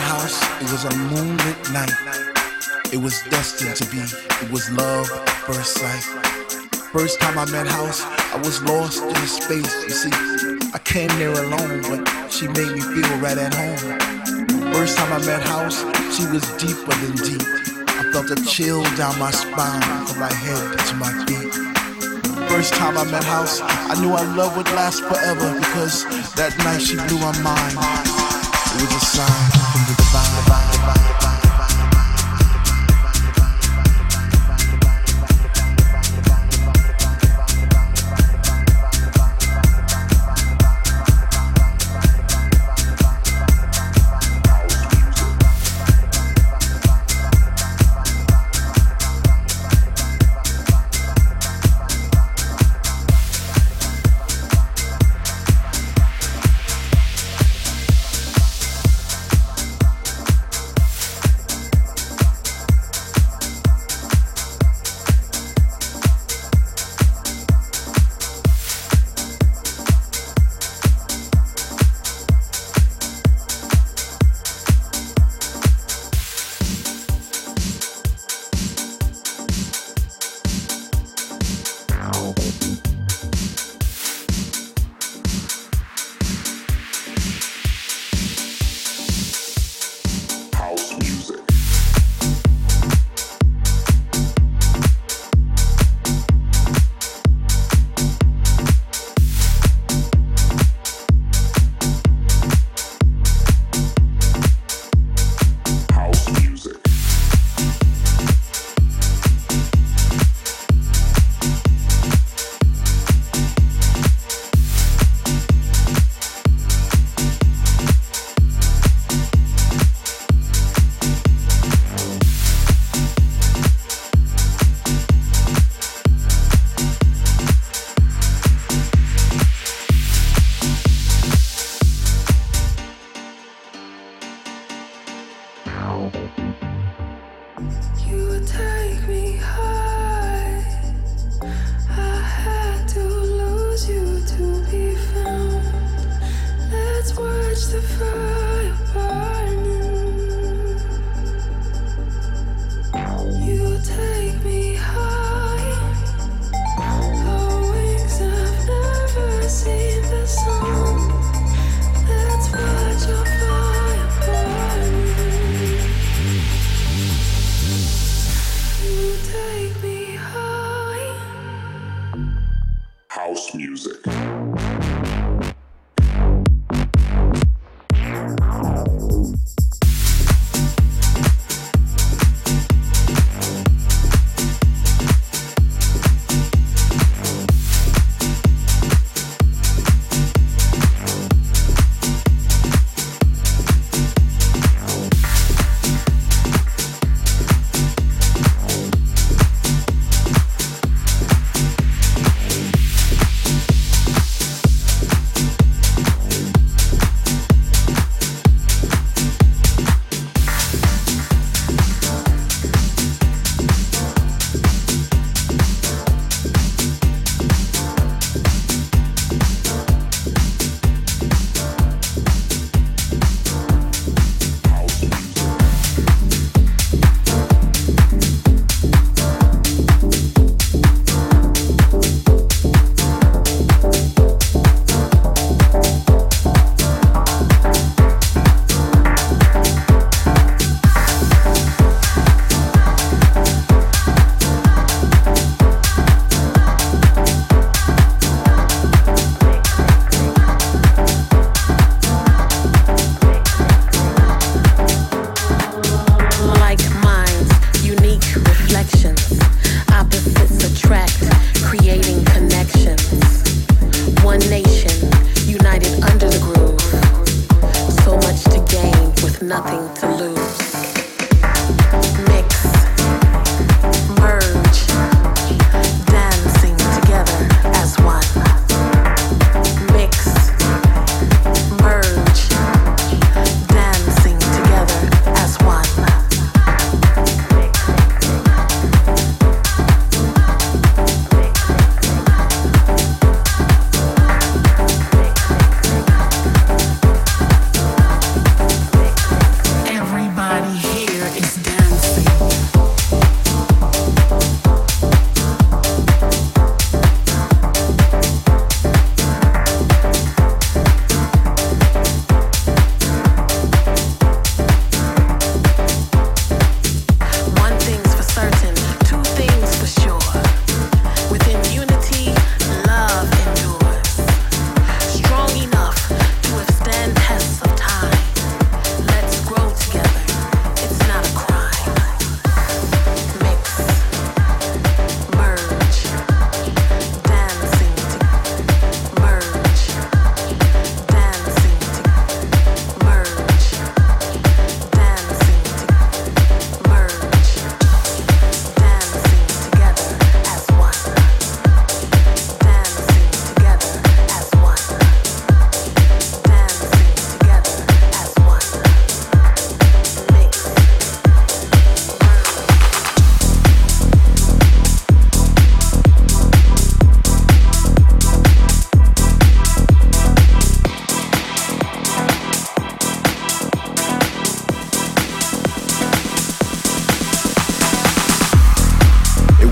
that house, it was a moonlit night. It was destined to be. It was love at first sight. First time I met House, I was lost in space. You see, I came there alone, but she made me feel right at home. First time I met House, she was deeper than deep. I felt a chill down my spine, from my head to my feet. First time I met House, I knew our love would last forever, because that night she blew my mind. It was a sign from the divine.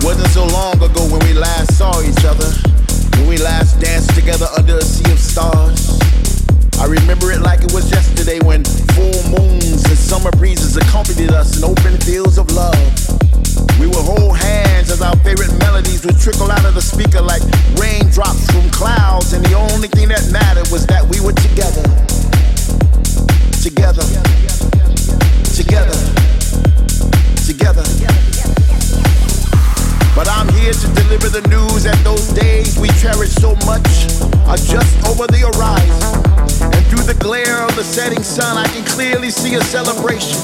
Wasn't so long ago when we last saw each other, when we last danced together under a sea of stars. I remember it like it was yesterday when full moons and summer breezes accompanied us in open fields of love. We would hold hands as our favorite melodies would trickle out of the speaker like raindrops from clouds, and the only thing that mattered was that we were together. Together. Together. Together. But I'm here to deliver the news that those days we cherish so much are just over the horizon. And through the glare of the setting sun, I can clearly see a celebration.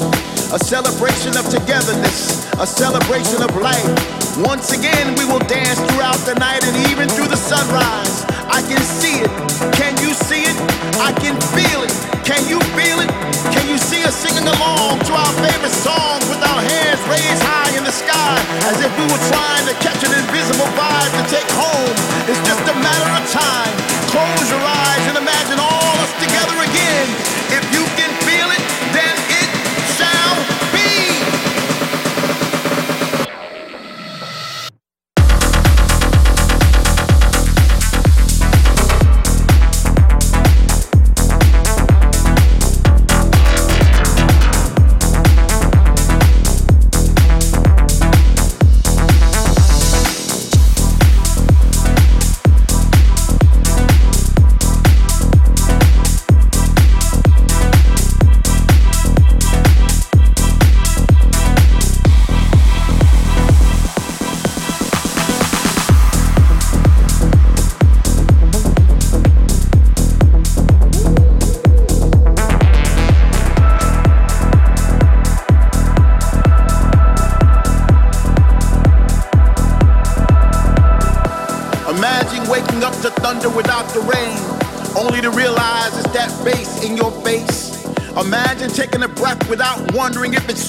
A celebration of togetherness, a celebration of life. Once again, we will dance throughout the night and even through the sunrise. I can see it. Can you see it? I can feel it. Can you feel it? Can you see us singing along to our favorite songs with our hands raised high in the sky as if we were trying to catch an invisible vibe to take home? It's just a matter of time. Close your eyes and imagine all us together again. If you can feel it, then it shall be. Wondering if it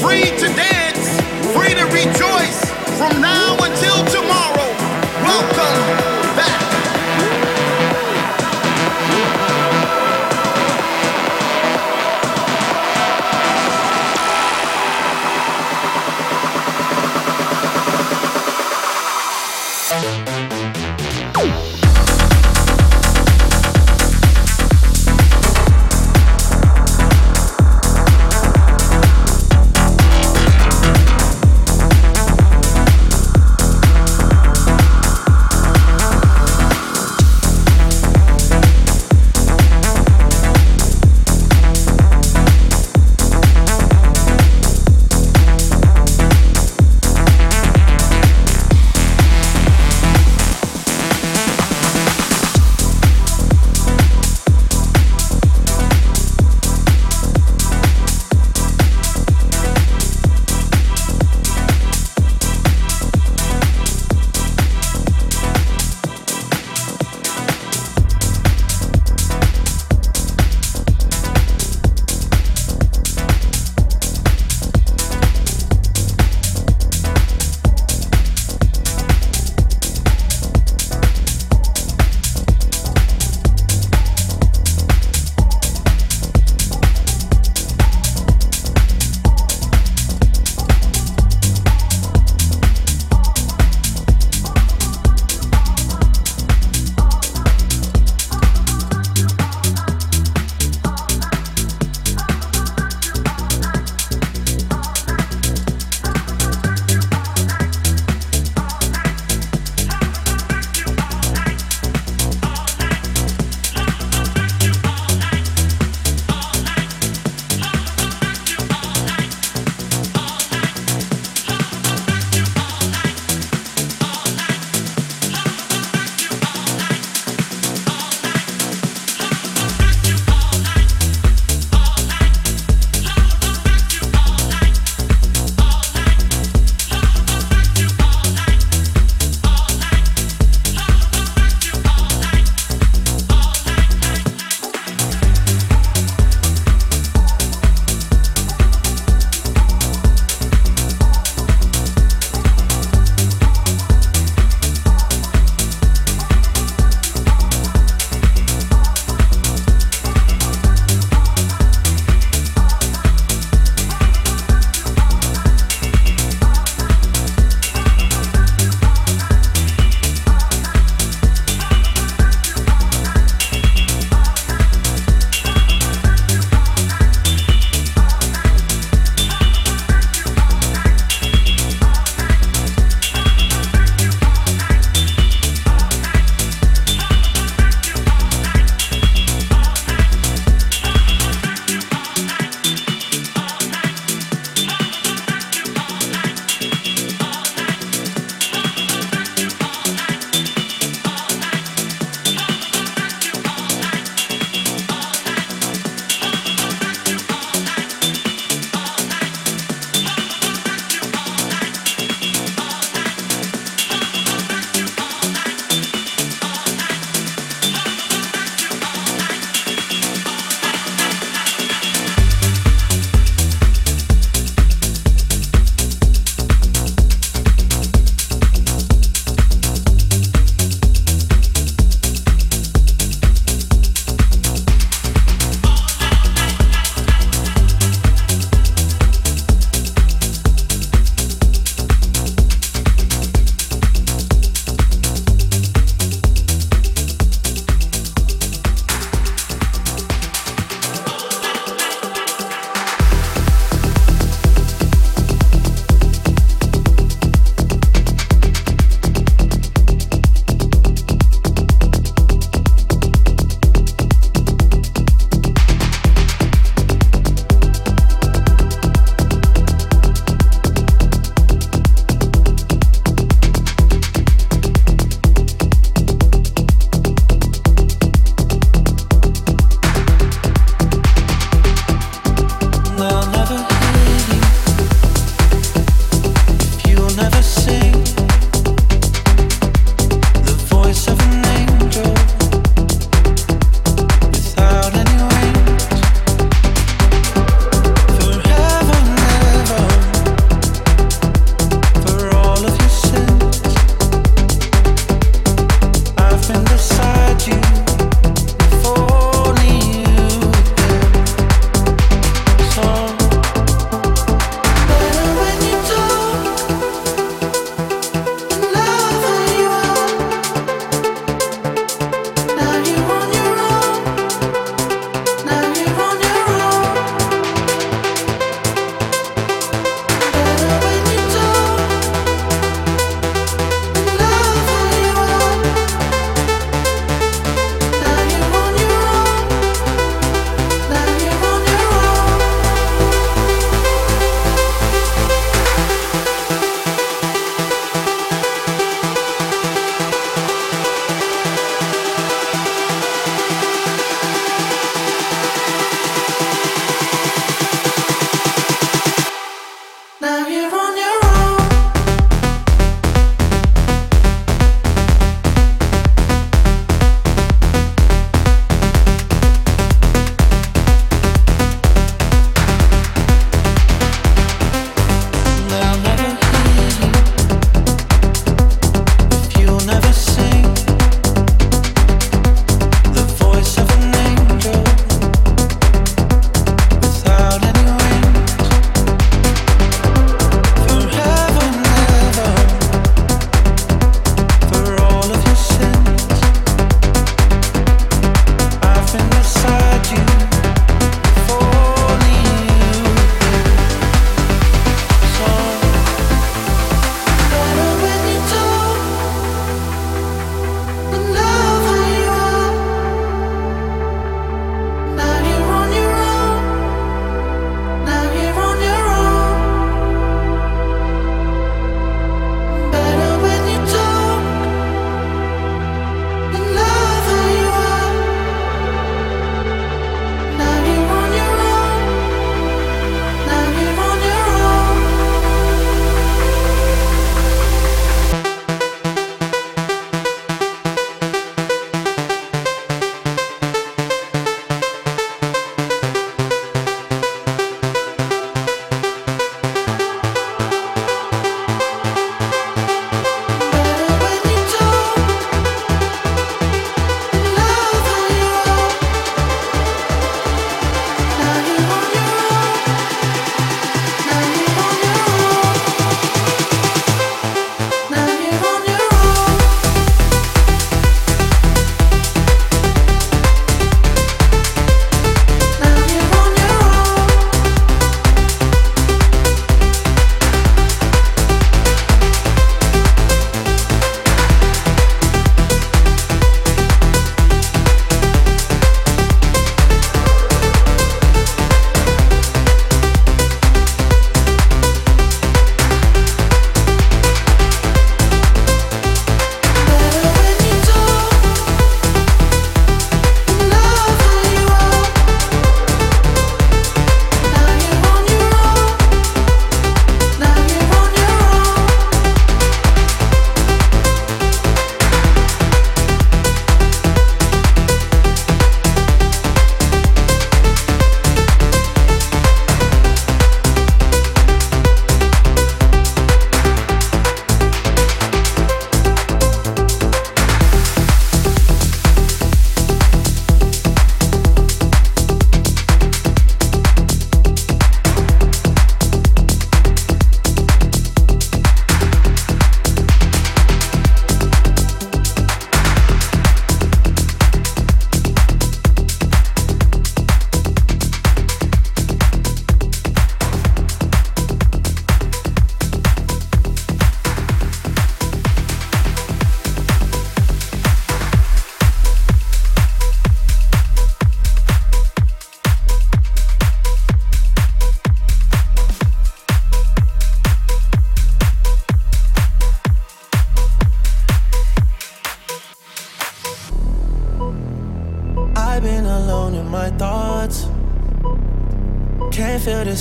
free to dance, free to rejoice from now until tomorrow. Welcome back.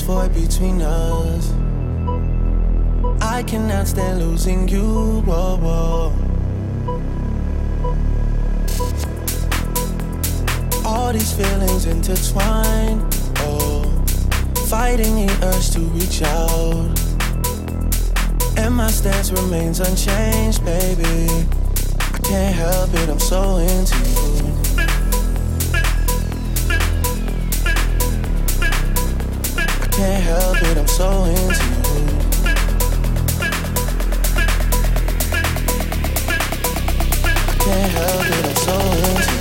void between us. I cannot stand losing you. Whoa, whoa. All these feelings intertwined. Oh, fighting the urge to reach out. And my stance remains unchanged, baby. I can't help it, I'm so into you. I can't help it, I'm so into you. I can't help it, I'm so into you.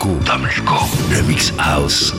Dom Luco. Le Mix House.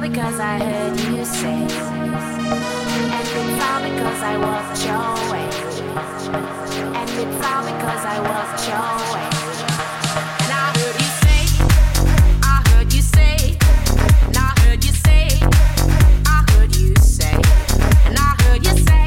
fall because I heard you sing. And it fell because I walked your way. And it fell because I walked your way. And I heard you say, I heard you say, and I heard you say, I heard you say, and I heard you say.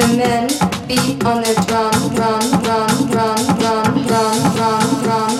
The men beat on the drum, drum, drum, drum, drum, drum, drum, drum.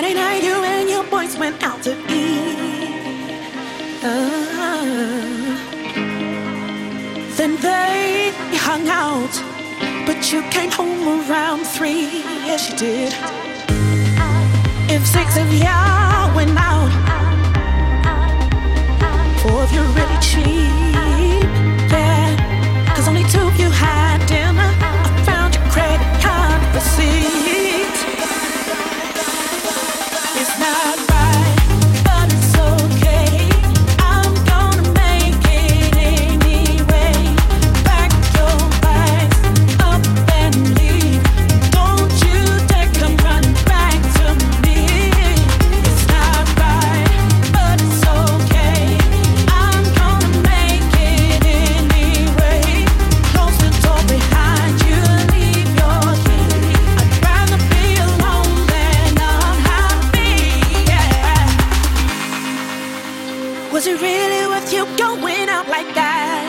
Friday night, you and your boys went out to eat. Then they hung out, but you came home around 3. Yes, you did. If 6 of y'all went out, 4 of you really cheap, yeah. 'Cause only 2 of you had dinner. I found your credit card receipt. It's not right. Was it really worth you going out like that?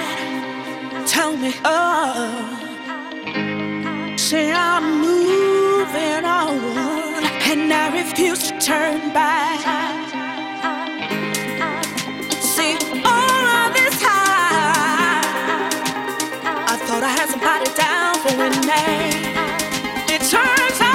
Tell me, oh. Say I'm moving on, and I refuse to turn back. See, all of this time, I thought I had somebody down for a night. It turns out.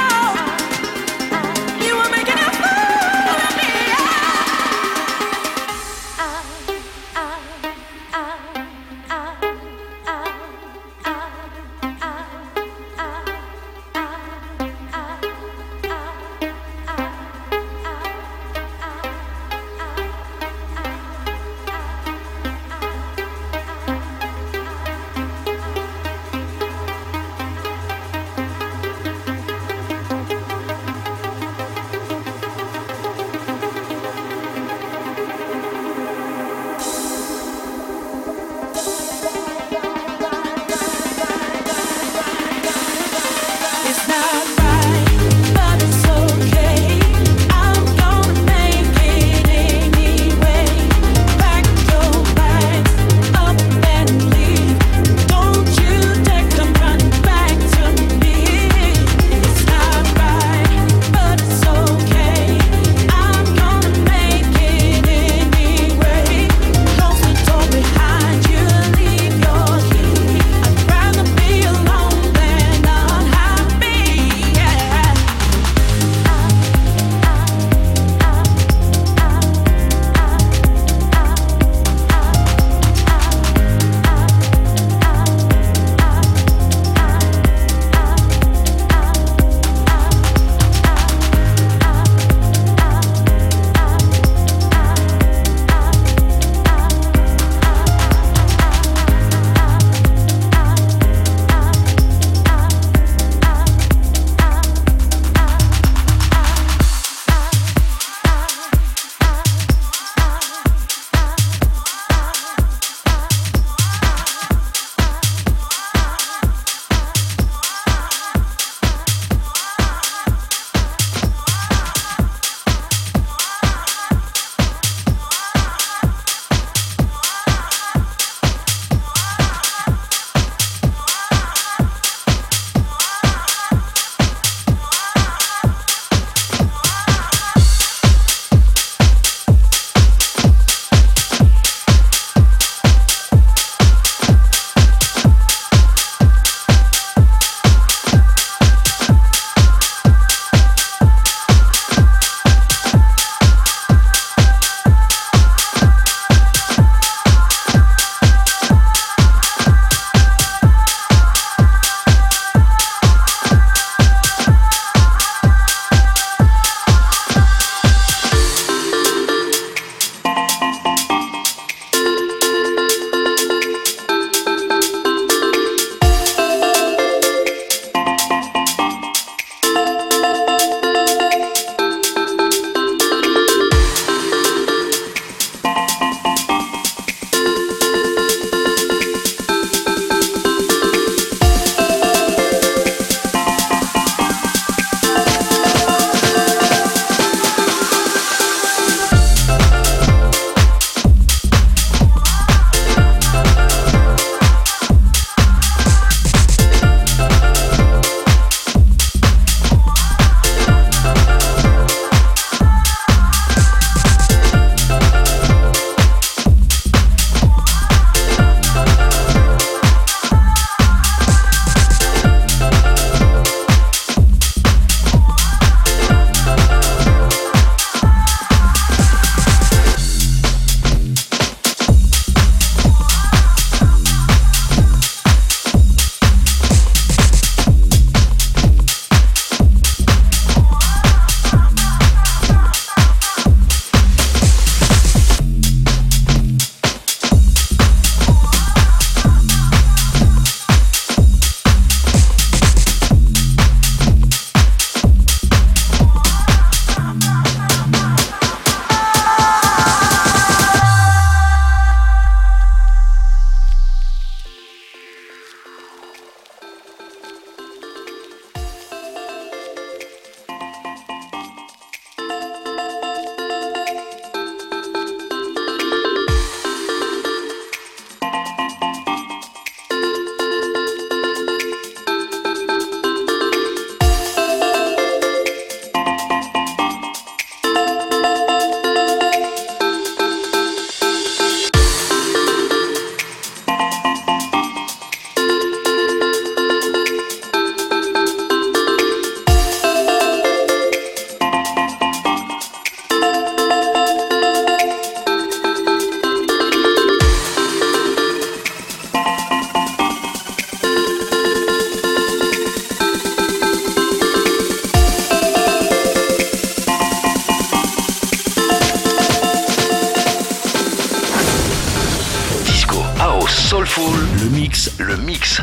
Soulful, le mix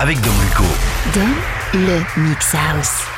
avec Dom Luco. Dom, le Mix House.